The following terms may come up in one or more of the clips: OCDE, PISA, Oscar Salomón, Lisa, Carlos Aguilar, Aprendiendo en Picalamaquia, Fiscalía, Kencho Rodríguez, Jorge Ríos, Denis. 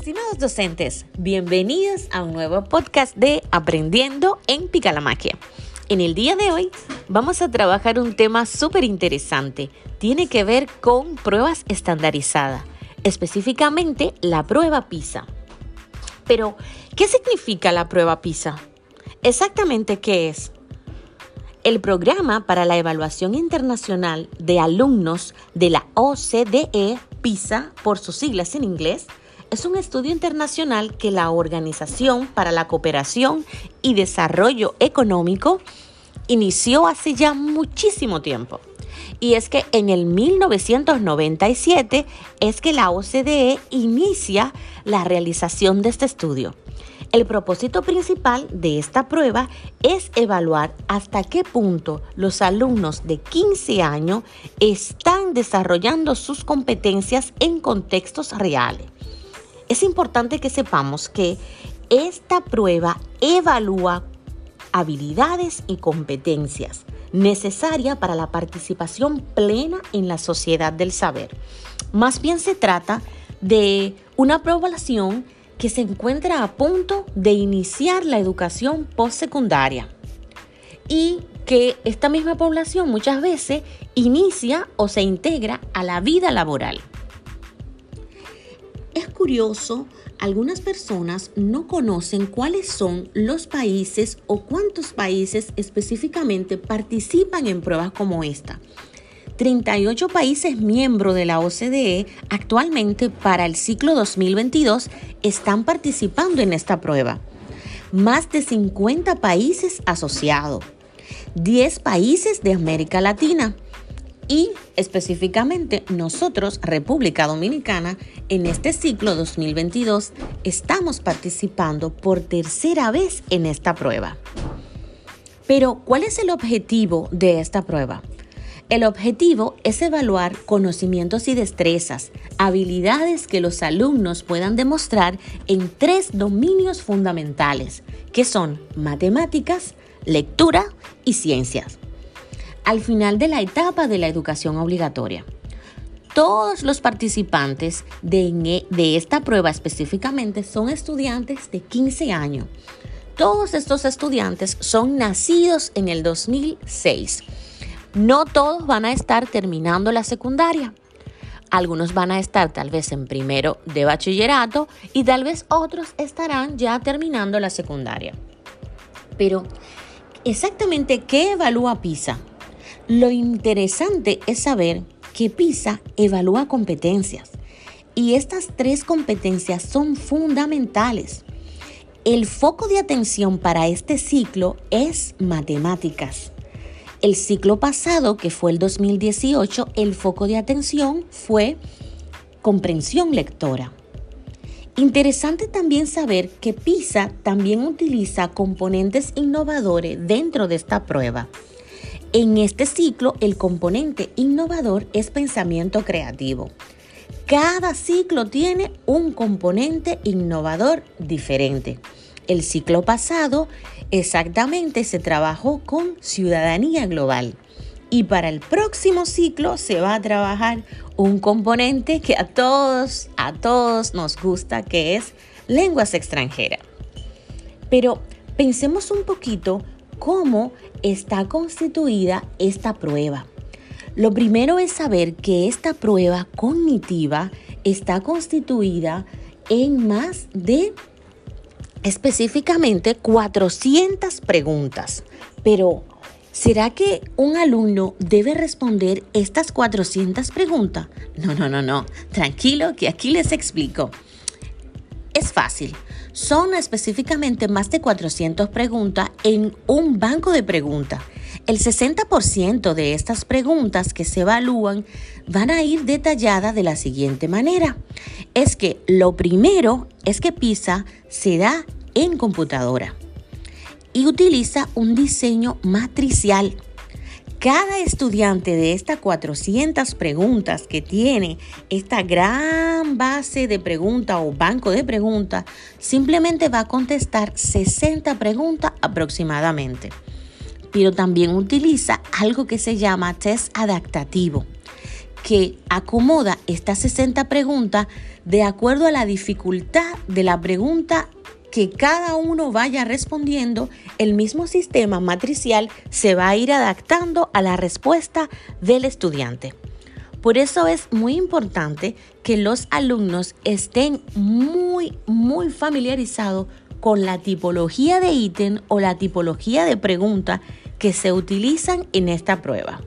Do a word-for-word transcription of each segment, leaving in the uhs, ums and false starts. Estimados docentes, bienvenidos a un nuevo podcast de Aprendiendo en Picalamaquia. En el día de hoy vamos a trabajar un tema súper interesante. Tiene que ver con pruebas estandarizadas, específicamente la prueba PISA. Pero, ¿qué significa la prueba PISA? Exactamente, ¿qué es? El programa para la evaluación internacional de alumnos de la O C D E, PISA, por sus siglas en inglés, es un estudio internacional que la Organización para la Cooperación y Desarrollo Económico inició hace ya muchísimo tiempo. Y es que en el mil novecientos noventa y siete es que la O C D E inicia la realización de este estudio. El propósito principal de esta prueba es evaluar hasta qué punto los alumnos de quince años están desarrollando sus competencias en contextos reales. Es importante que sepamos que esta prueba evalúa habilidades y competencias necesarias para la participación plena en la sociedad del saber. Más bien se trata de una población que se encuentra a punto de iniciar la educación postsecundaria y que esta misma población muchas veces inicia o se integra a la vida laboral. Es curioso, algunas personas no conocen cuáles son los países o cuántos países específicamente participan en pruebas como esta. treinta y ocho países miembros de la O C D E actualmente para el ciclo dos mil veintidós están participando en esta prueba. Más de cincuenta países asociados, diez países de América Latina. Y específicamente nosotros, República Dominicana, en este ciclo dos mil veintidós estamos participando por tercera vez en esta prueba. Pero, ¿cuál es el objetivo de esta prueba? El objetivo es evaluar conocimientos y destrezas, habilidades que los alumnos puedan demostrar en tres dominios fundamentales, que son matemáticas, lectura y ciencias. Al final de la etapa de la educación obligatoria, todos los participantes de, de esta prueba específicamente son estudiantes de quince años. Todos estos estudiantes son nacidos en el dos mil seis. No todos van a estar terminando la secundaria. Algunos van a estar tal vez en primero de bachillerato y tal vez otros estarán ya terminando la secundaria. Pero, ¿exactamente qué evalúa PISA? Lo interesante es saber que PISA evalúa competencias y estas tres competencias son fundamentales. El foco de atención para este ciclo es matemáticas. El ciclo pasado, que fue el dos mil dieciocho, el foco de atención fue comprensión lectora. Interesante también saber que PISA también utiliza componentes innovadores dentro de esta prueba. En este ciclo, el componente innovador es pensamiento creativo. Cada ciclo tiene un componente innovador diferente. El ciclo pasado exactamente se trabajó con ciudadanía global. Y para el próximo ciclo se va a trabajar un componente que a todos, a todos nos gusta, que es lenguas extranjeras. Pero pensemos un poquito cómo está constituida esta prueba. Lo primero es saber que esta prueba cognitiva está constituida en más de específicamente cuatrocientas preguntas. Pero, ¿será que un alumno debe responder estas cuatrocientas preguntas? No, no, no, no. Tranquilo, que aquí les explico. Es fácil. Son específicamente más de cuatrocientas preguntas en un banco de preguntas. El sesenta por ciento de estas preguntas que se evalúan van a ir detalladas de la siguiente manera. Es que lo primero es que PISA se da en computadora y utiliza un diseño matricial. Cada estudiante de estas cuatrocientas preguntas que tiene esta gran base de preguntas o banco de preguntas, simplemente va a contestar sesenta preguntas aproximadamente. Pero también utiliza algo que se llama test adaptativo, que acomoda estas sesenta preguntas de acuerdo a la dificultad de la pregunta que cada uno vaya respondiendo. El mismo sistema matricial se va a ir adaptando a la respuesta del estudiante. Por eso es muy importante que los alumnos estén muy, muy familiarizados con la tipología de ítem o la tipología de pregunta que se utilizan en esta prueba.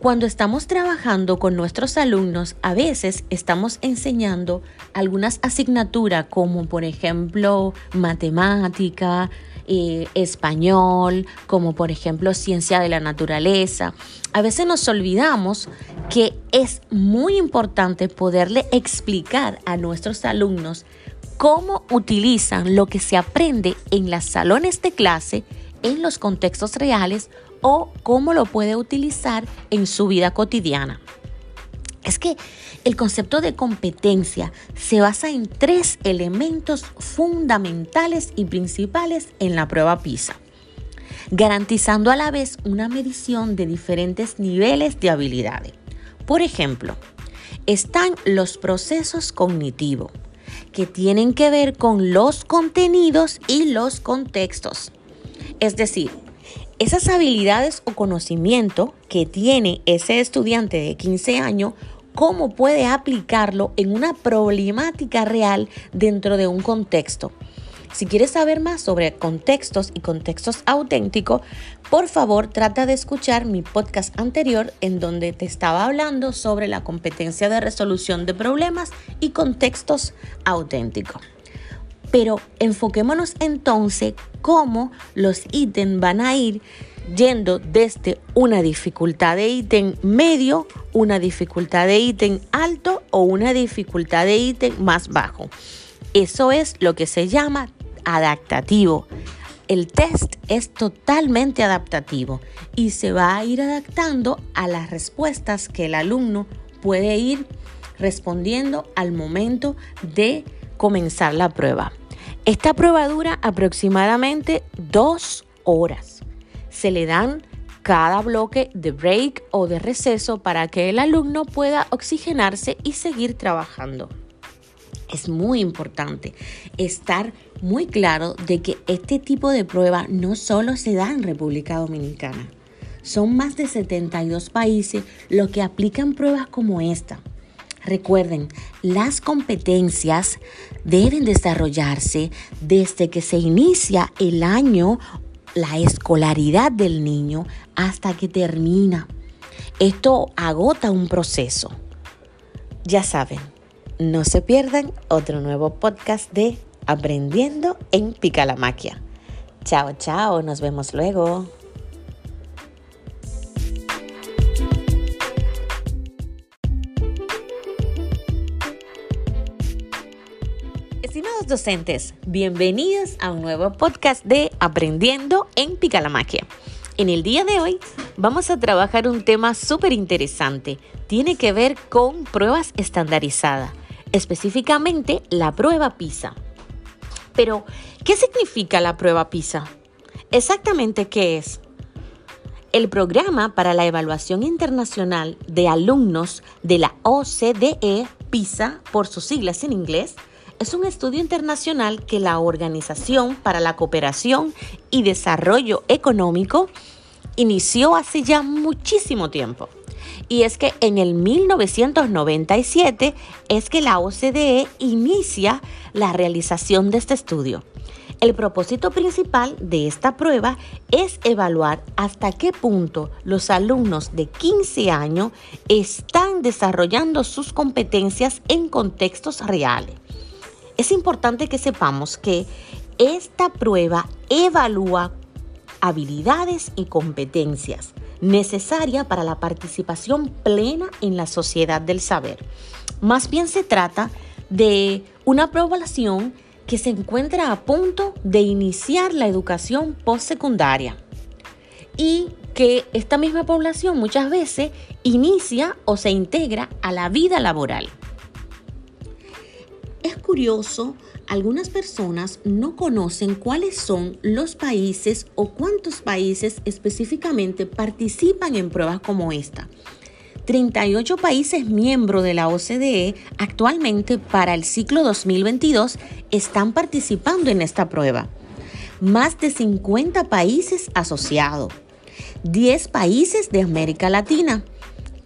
Cuando estamos trabajando con nuestros alumnos, a veces estamos enseñando algunas asignaturas como por ejemplo matemática, eh, español, como por ejemplo ciencia de la naturaleza. A veces nos olvidamos que es muy importante poderle explicar a nuestros alumnos cómo utilizan lo que se aprende en los salones de clase, en los contextos reales, o cómo lo puede utilizar en su vida cotidiana. Es que el concepto de competencia se basa en tres elementos fundamentales y principales en la prueba PISA, garantizando a la vez una medición de diferentes niveles de habilidades. Por ejemplo, están los procesos cognitivos, que tienen que ver con los contenidos y los contextos. Es decir, esas habilidades o conocimiento que tiene ese estudiante de quince años, cómo puede aplicarlo en una problemática real dentro de un contexto. Si quieres saber más sobre contextos y contextos auténticos, por favor trata de escuchar mi podcast anterior en donde te estaba hablando sobre la competencia de resolución de problemas y contextos auténticos. Pero enfoquémonos entonces cómo los ítems van a ir yendo desde una dificultad de ítem medio, una dificultad de ítem alto o una dificultad de ítem más bajo. Eso es lo que se llama adaptativo. El test es totalmente adaptativo y se va a ir adaptando a las respuestas que el alumno puede ir respondiendo al momento de comenzar la prueba. Esta prueba dura aproximadamente dos horas. Se le dan cada bloque de break o de receso para que el alumno pueda oxigenarse y seguir trabajando. Es muy importante estar muy claro de que este tipo de pruebas no solo se da en República Dominicana. Son más de setenta y dos países los que aplican pruebas como esta. Recuerden, las competencias deben desarrollarse desde que se inicia el año, la escolaridad del niño, hasta que termina. Esto agota un proceso. Ya saben, no se pierdan otro nuevo podcast de Aprendiendo en Picalamaquia. Chao, chao, nos vemos luego. Estimados docentes, bienvenidos a un nuevo podcast de Aprendiendo en Picalamaquia. En el día de hoy vamos a trabajar un tema súper interesante. Tiene que ver con pruebas estandarizadas, específicamente la prueba PISA. Pero, ¿qué significa la prueba PISA? Exactamente, ¿qué es? El programa para la evaluación internacional de alumnos de la O C D E, PISA, por sus siglas en inglés, es un estudio internacional que la Organización para la Cooperación y Desarrollo Económico inició hace ya muchísimo tiempo. Y es que en el mil novecientos noventa y siete es que la O C D E inicia la realización de este estudio. El propósito principal de esta prueba es evaluar hasta qué punto los alumnos de quince años están desarrollando sus competencias en contextos reales. Es importante que sepamos que esta prueba evalúa habilidades y competencias necesarias para la participación plena en la sociedad del saber. Más bien se trata de una población que se encuentra a punto de iniciar la educación postsecundaria y que esta misma población muchas veces inicia o se integra a la vida laboral. Es curioso, algunas personas no conocen cuáles son los países o cuántos países específicamente participan en pruebas como esta. treinta y ocho países miembros de la O C D E actualmente para el ciclo dos mil veintidós están participando en esta prueba. Más de cincuenta países asociados, diez países de América Latina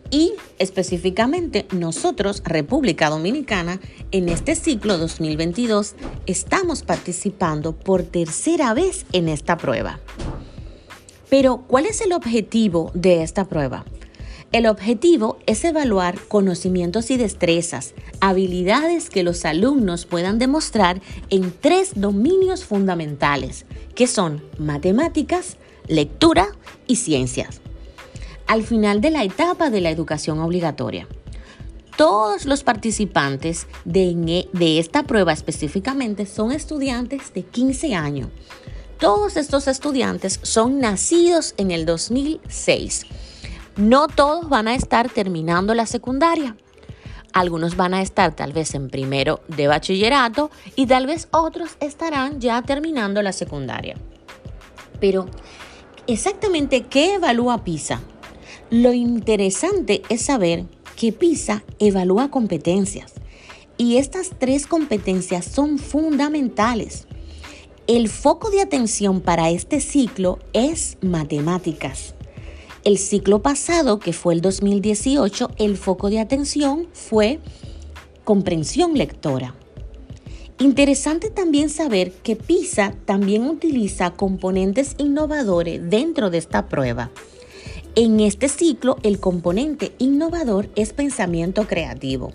y específicamente nosotros, República Dominicana, en este ciclo dos mil veintidós estamos participando por tercera vez en esta prueba. Pero, ¿cuál es el objetivo de esta prueba? El objetivo es evaluar conocimientos y destrezas, habilidades que los alumnos puedan demostrar en tres dominios fundamentales, que son matemáticas, lectura y ciencias. Al final de la etapa de la educación obligatoria, todos los participantes de, de esta prueba específicamente son estudiantes de quince años. Todos estos estudiantes son nacidos en el dos mil seis. No todos van a estar terminando la secundaria. Algunos van a estar tal vez en primero de bachillerato y tal vez otros estarán ya terminando la secundaria. Pero, ¿exactamente qué evalúa PISA? Lo interesante es saber que PISA evalúa competencias y estas tres competencias son fundamentales. El foco de atención para este ciclo es matemáticas. El ciclo pasado, que fue el dos mil dieciocho, el foco de atención fue comprensión lectora. Interesante también saber que PISA también utiliza componentes innovadores dentro de esta prueba. En este ciclo, el componente innovador es pensamiento creativo.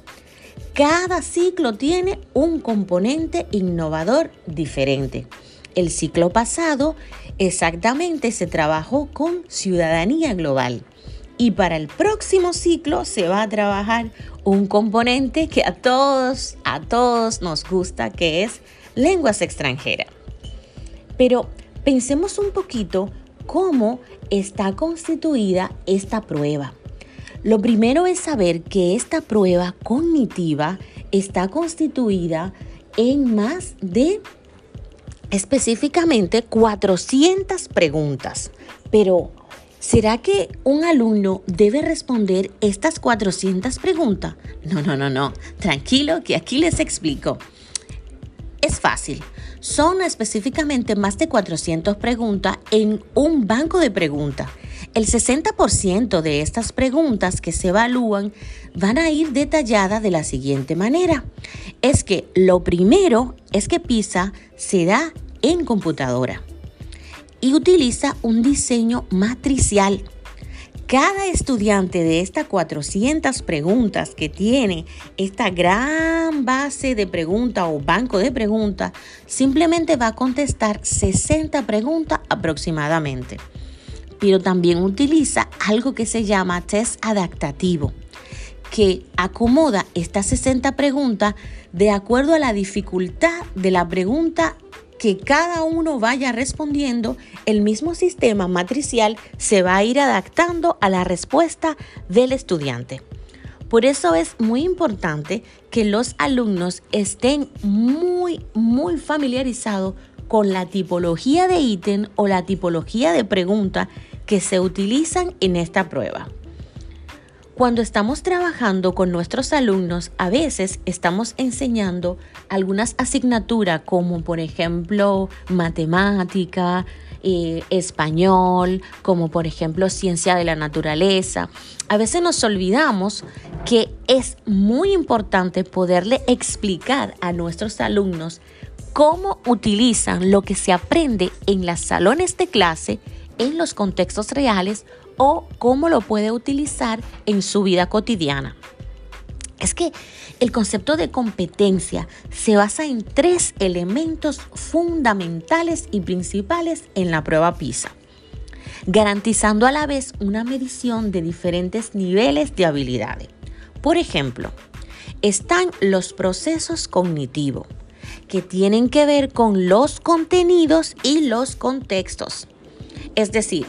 Cada ciclo tiene un componente innovador diferente. El ciclo pasado exactamente se trabajó con ciudadanía global y para el próximo ciclo se va a trabajar un componente que a todos, a todos nos gusta, que es lenguas extranjeras. Pero pensemos un poquito cómo está constituida esta prueba. Lo primero es saber que esta prueba cognitiva está constituida en más de específicamente cuatrocientas preguntas. Pero, ¿será que un alumno debe responder estas cuatrocientas preguntas? No, no, no, no. Tranquilo que aquí les explico. Es fácil. Son específicamente más de cuatrocientas preguntas en un banco de preguntas. El sesenta por ciento de estas preguntas que se evalúan van a ir detalladas de la siguiente manera. Es que lo primero es que PISA se da en computadora y utiliza un diseño matricial. Cada estudiante de estas cuatrocientas preguntas que tiene esta gran base de preguntas o banco de preguntas simplemente va a contestar sesenta preguntas aproximadamente. Pero también utiliza algo que se llama test adaptativo, que acomoda estas sesenta preguntas de acuerdo a la dificultad de la pregunta que cada uno vaya respondiendo. El mismo sistema matricial se va a ir adaptando a la respuesta del estudiante. Por eso es muy importante que los alumnos estén muy, muy familiarizados con la tipología de ítem o la tipología de pregunta que se utilizan en esta prueba. Cuando estamos trabajando con nuestros alumnos, a veces estamos enseñando algunas asignaturas como por ejemplo matemática, eh, español, como por ejemplo ciencia de la naturaleza. A veces nos olvidamos que es muy importante poderle explicar a nuestros alumnos cómo utilizan lo que se aprende en los salones de clase, en los contextos reales o cómo lo puede utilizar en su vida cotidiana. Es que el concepto de competencia se basa en tres elementos fundamentales y principales en la prueba PISA, garantizando a la vez una medición de diferentes niveles de habilidades. Por ejemplo, están los procesos cognitivos, que tienen que ver con los contenidos y los contextos. Es decir,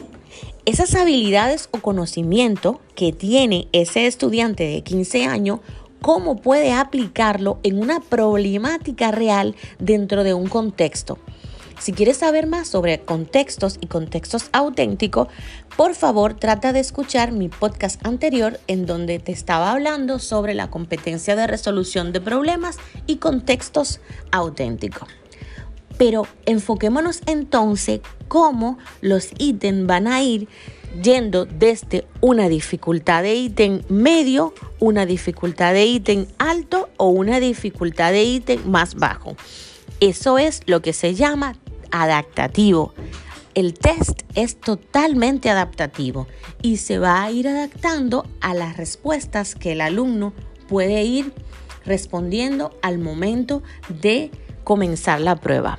esas habilidades o conocimiento que tiene ese estudiante de quince años, cómo puede aplicarlo en una problemática real dentro de un contexto. Si quieres saber más sobre contextos y contextos auténticos, por favor trata de escuchar mi podcast anterior en donde te estaba hablando sobre la competencia de resolución de problemas y contextos auténticos. Pero enfoquémonos entonces cómo los ítems van a ir yendo desde una dificultad de ítem medio, una dificultad de ítem alto o una dificultad de ítem más bajo. Eso es lo que se llama adaptativo. El test es totalmente adaptativo y se va a ir adaptando a las respuestas que el alumno puede ir respondiendo al momento de comenzar la prueba.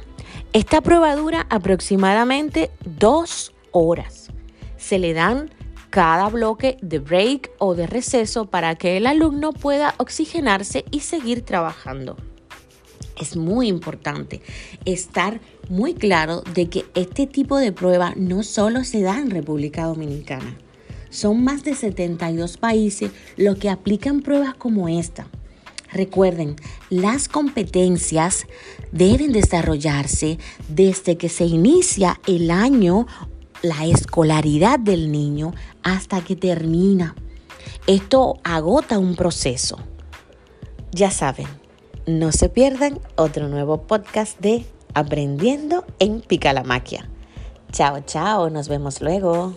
Esta prueba dura aproximadamente dos horas. Se le dan cada bloque de break o de receso para que el alumno pueda oxigenarse y seguir trabajando. Es muy importante estar muy claro de que este tipo de prueba no solo se da en República Dominicana. Son más de setenta y dos países los que aplican pruebas como esta. Recuerden, las competencias deben desarrollarse desde que se inicia el año, la escolaridad del niño, hasta que termina. Esto agota un proceso. Ya saben, no se pierdan otro nuevo podcast de Aprendiendo en Picalamaquia. Chao, chao, nos vemos luego.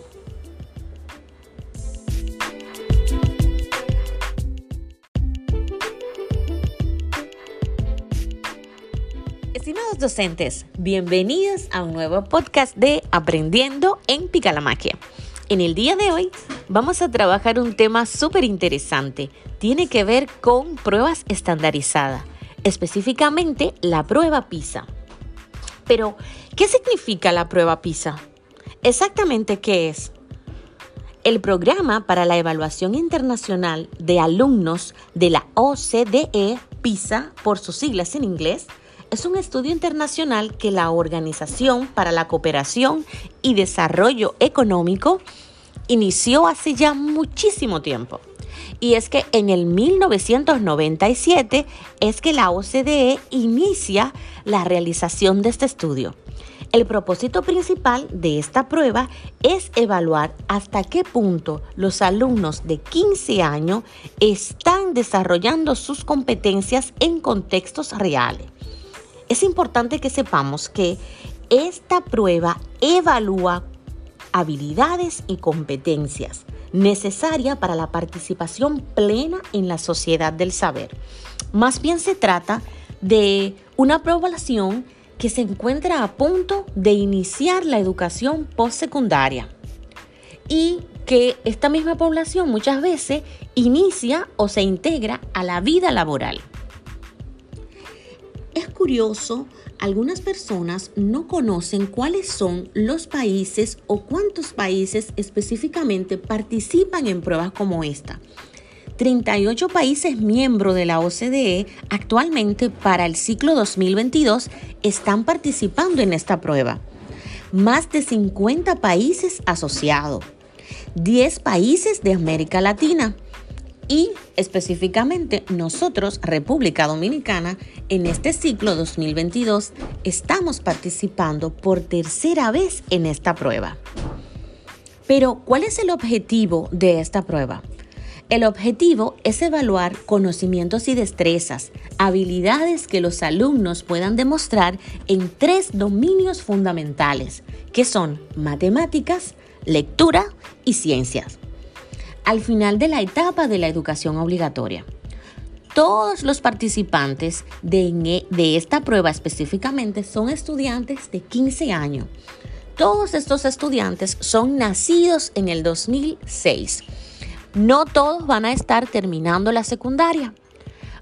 Estimados docentes, bienvenidos a un nuevo podcast de Aprendiendo en Picalamaquia. En el día de hoy vamos a trabajar un tema súper interesante. Tiene que ver con pruebas estandarizadas, específicamente la prueba PISA. Pero, ¿qué significa la prueba PISA? Exactamente, ¿qué es? El programa para la evaluación internacional de alumnos de la O C D E, PISA, por sus siglas en inglés, es un estudio internacional que la Organización para la Cooperación y Desarrollo Económico inició hace ya muchísimo tiempo. Y es que en el mil novecientos noventa y siete es que la O C D E inicia la realización de este estudio. El propósito principal de esta prueba es evaluar hasta qué punto los alumnos de quince años están desarrollando sus competencias en contextos reales. Es importante que sepamos que esta prueba evalúa habilidades y competencias necesarias para la participación plena en la sociedad del saber. Más bien se trata de una población que se encuentra a punto de iniciar la educación postsecundaria y que esta misma población muchas veces inicia o se integra a la vida laboral. Es curioso, algunas personas no conocen cuáles son los países o cuántos países específicamente participan en pruebas como esta. treinta y ocho países miembros de la O C D E actualmente para el ciclo dos mil veintidós están participando en esta prueba. Más de cincuenta países asociados, diez países de América Latina. Y específicamente nosotros, República Dominicana, en este ciclo dos mil veintidós estamos participando por tercera vez en esta prueba. Pero, ¿cuál es el objetivo de esta prueba? El objetivo es evaluar conocimientos y destrezas, habilidades que los alumnos puedan demostrar en tres dominios fundamentales, que son matemáticas, lectura y ciencias. Al final de la etapa de la educación obligatoria, todos los participantes de, de esta prueba específicamente son estudiantes de quince años. Todos estos estudiantes son nacidos en el dos mil seis. No todos van a estar terminando la secundaria.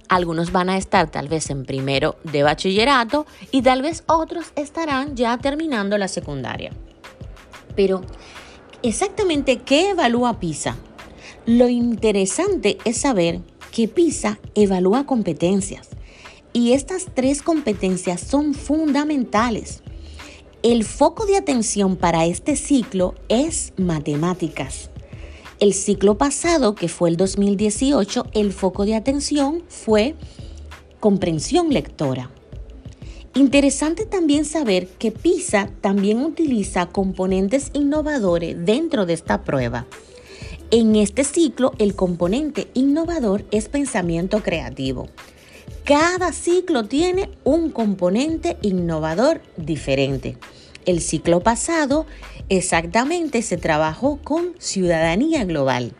Algunos van a estar tal vez en primero de bachillerato y tal vez otros estarán ya terminando la secundaria. Pero, ¿exactamente qué evalúa PISA? Lo interesante es saber que PISA evalúa competencias y estas tres competencias son fundamentales. El foco de atención para este ciclo es matemáticas. El ciclo pasado, que fue el dos mil dieciocho, el foco de atención fue comprensión lectora. Interesante también saber que PISA también utiliza componentes innovadores dentro de esta prueba. En este ciclo, el componente innovador es pensamiento creativo. Cada ciclo tiene un componente innovador diferente. El ciclo pasado exactamente se trabajó con ciudadanía global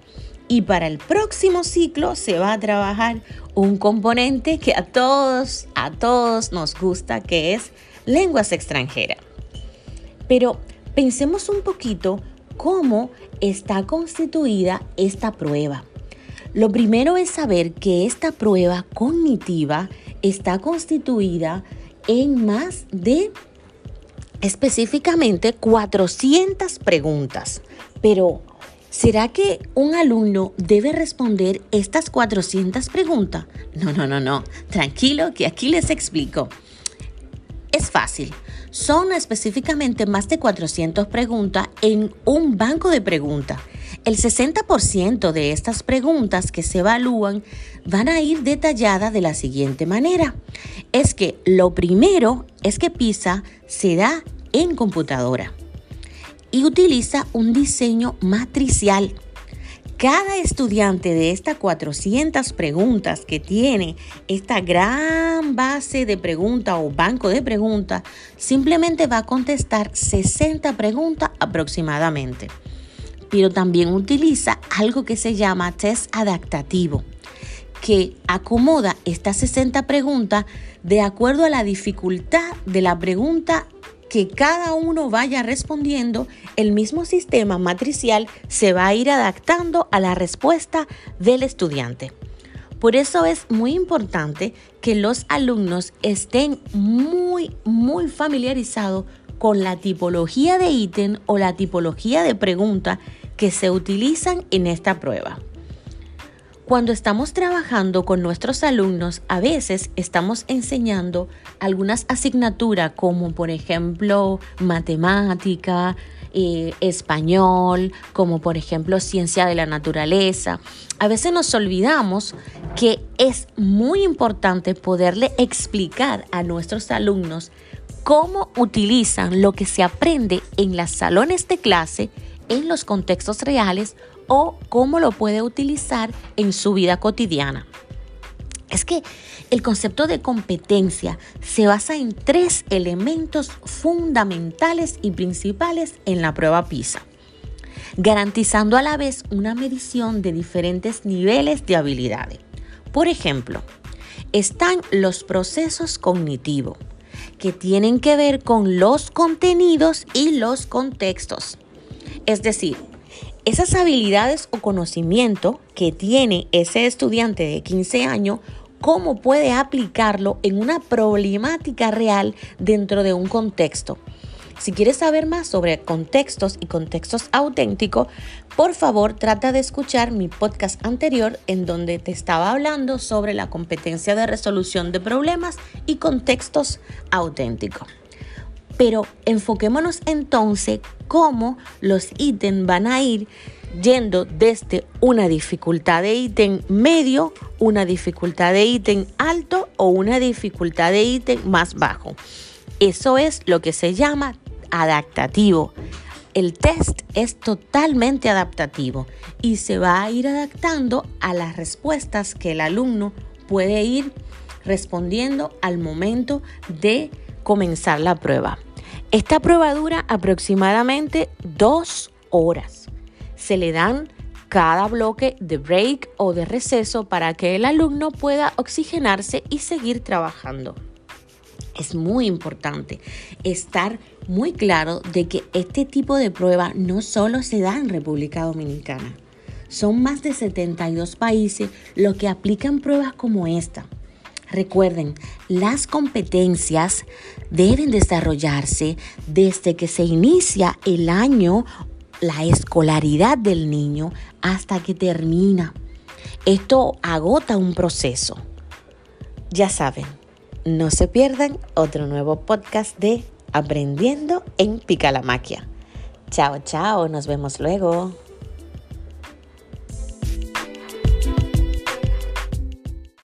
y para el próximo ciclo se va a trabajar un componente que a todos, a todos nos gusta, que es lenguas extranjeras. Pero pensemos un poquito cómo está constituida esta prueba. Lo primero es saber que esta prueba cognitiva está constituida en más de específicamente cuatrocientas preguntas, pero ¿será que un alumno debe responder estas cuatrocientas preguntas? No, no, no, no, tranquilo que aquí les explico. Es fácil, son específicamente más de cuatrocientas preguntas en un banco de preguntas. El sesenta por ciento de estas preguntas que se evalúan van a ir detalladas de la siguiente manera. Es que lo primero es que PISA se da en computadora y utiliza un diseño matricial. Cada estudiante de estas cuatrocientas preguntas que tiene esta gran base de preguntas o banco de preguntas simplemente va a contestar sesenta preguntas aproximadamente. Pero también utiliza algo que se llama test adaptativo, que acomoda estas sesenta preguntas de acuerdo a la dificultad de la pregunta que cada uno vaya respondiendo. El mismo sistema matricial se va a ir adaptando a la respuesta del estudiante. Por eso es muy importante que los alumnos estén muy, muy familiarizados con la tipología de ítem o la tipología de pregunta que se utilizan en esta prueba. Cuando estamos trabajando con nuestros alumnos, a veces estamos enseñando algunas asignaturas como por ejemplo matemática, eh, español, como por ejemplo ciencia de la naturaleza. A veces nos olvidamos que es muy importante poderle explicar a nuestros alumnos cómo utilizan lo que se aprende en los salones de clase, en los contextos reales o cómo lo puede utilizar en su vida cotidiana. Es que el concepto de competencia se basa en tres elementos fundamentales y principales en la prueba PISA, garantizando a la vez una medición de diferentes niveles de habilidades. Por ejemplo, están los procesos cognitivos, que tienen que ver con los contenidos y los contextos. Es decir, esas habilidades o conocimiento que tiene ese estudiante de quince años, cómo puede aplicarlo en una problemática real dentro de un contexto. Si quieres saber más sobre contextos y contextos auténticos, por favor trata de escuchar mi podcast anterior en donde te estaba hablando sobre la competencia de resolución de problemas y contextos auténticos. Pero enfoquémonos entonces cómo los ítems van a ir yendo desde una dificultad de ítem medio, una dificultad de ítem alto o una dificultad de ítem más bajo. Eso es lo que se llama adaptativo. El test es totalmente adaptativo y se va a ir adaptando a las respuestas que el alumno puede ir respondiendo al momento de comenzar la prueba. Esta prueba dura aproximadamente dos horas. Se le dan cada bloque de break o de receso para que el alumno pueda oxigenarse y seguir trabajando. Es muy importante estar muy claro de que este tipo de prueba no solo se da en República Dominicana. Son más de setenta y dos países los que aplican pruebas como esta. Recuerden, las competencias deben desarrollarse desde que se inicia el año, la escolaridad del niño, hasta que termina. Esto agota un proceso. Ya saben. No se pierdan otro nuevo podcast de Aprendiendo en Picalamaquia. Chao, chao, nos vemos luego.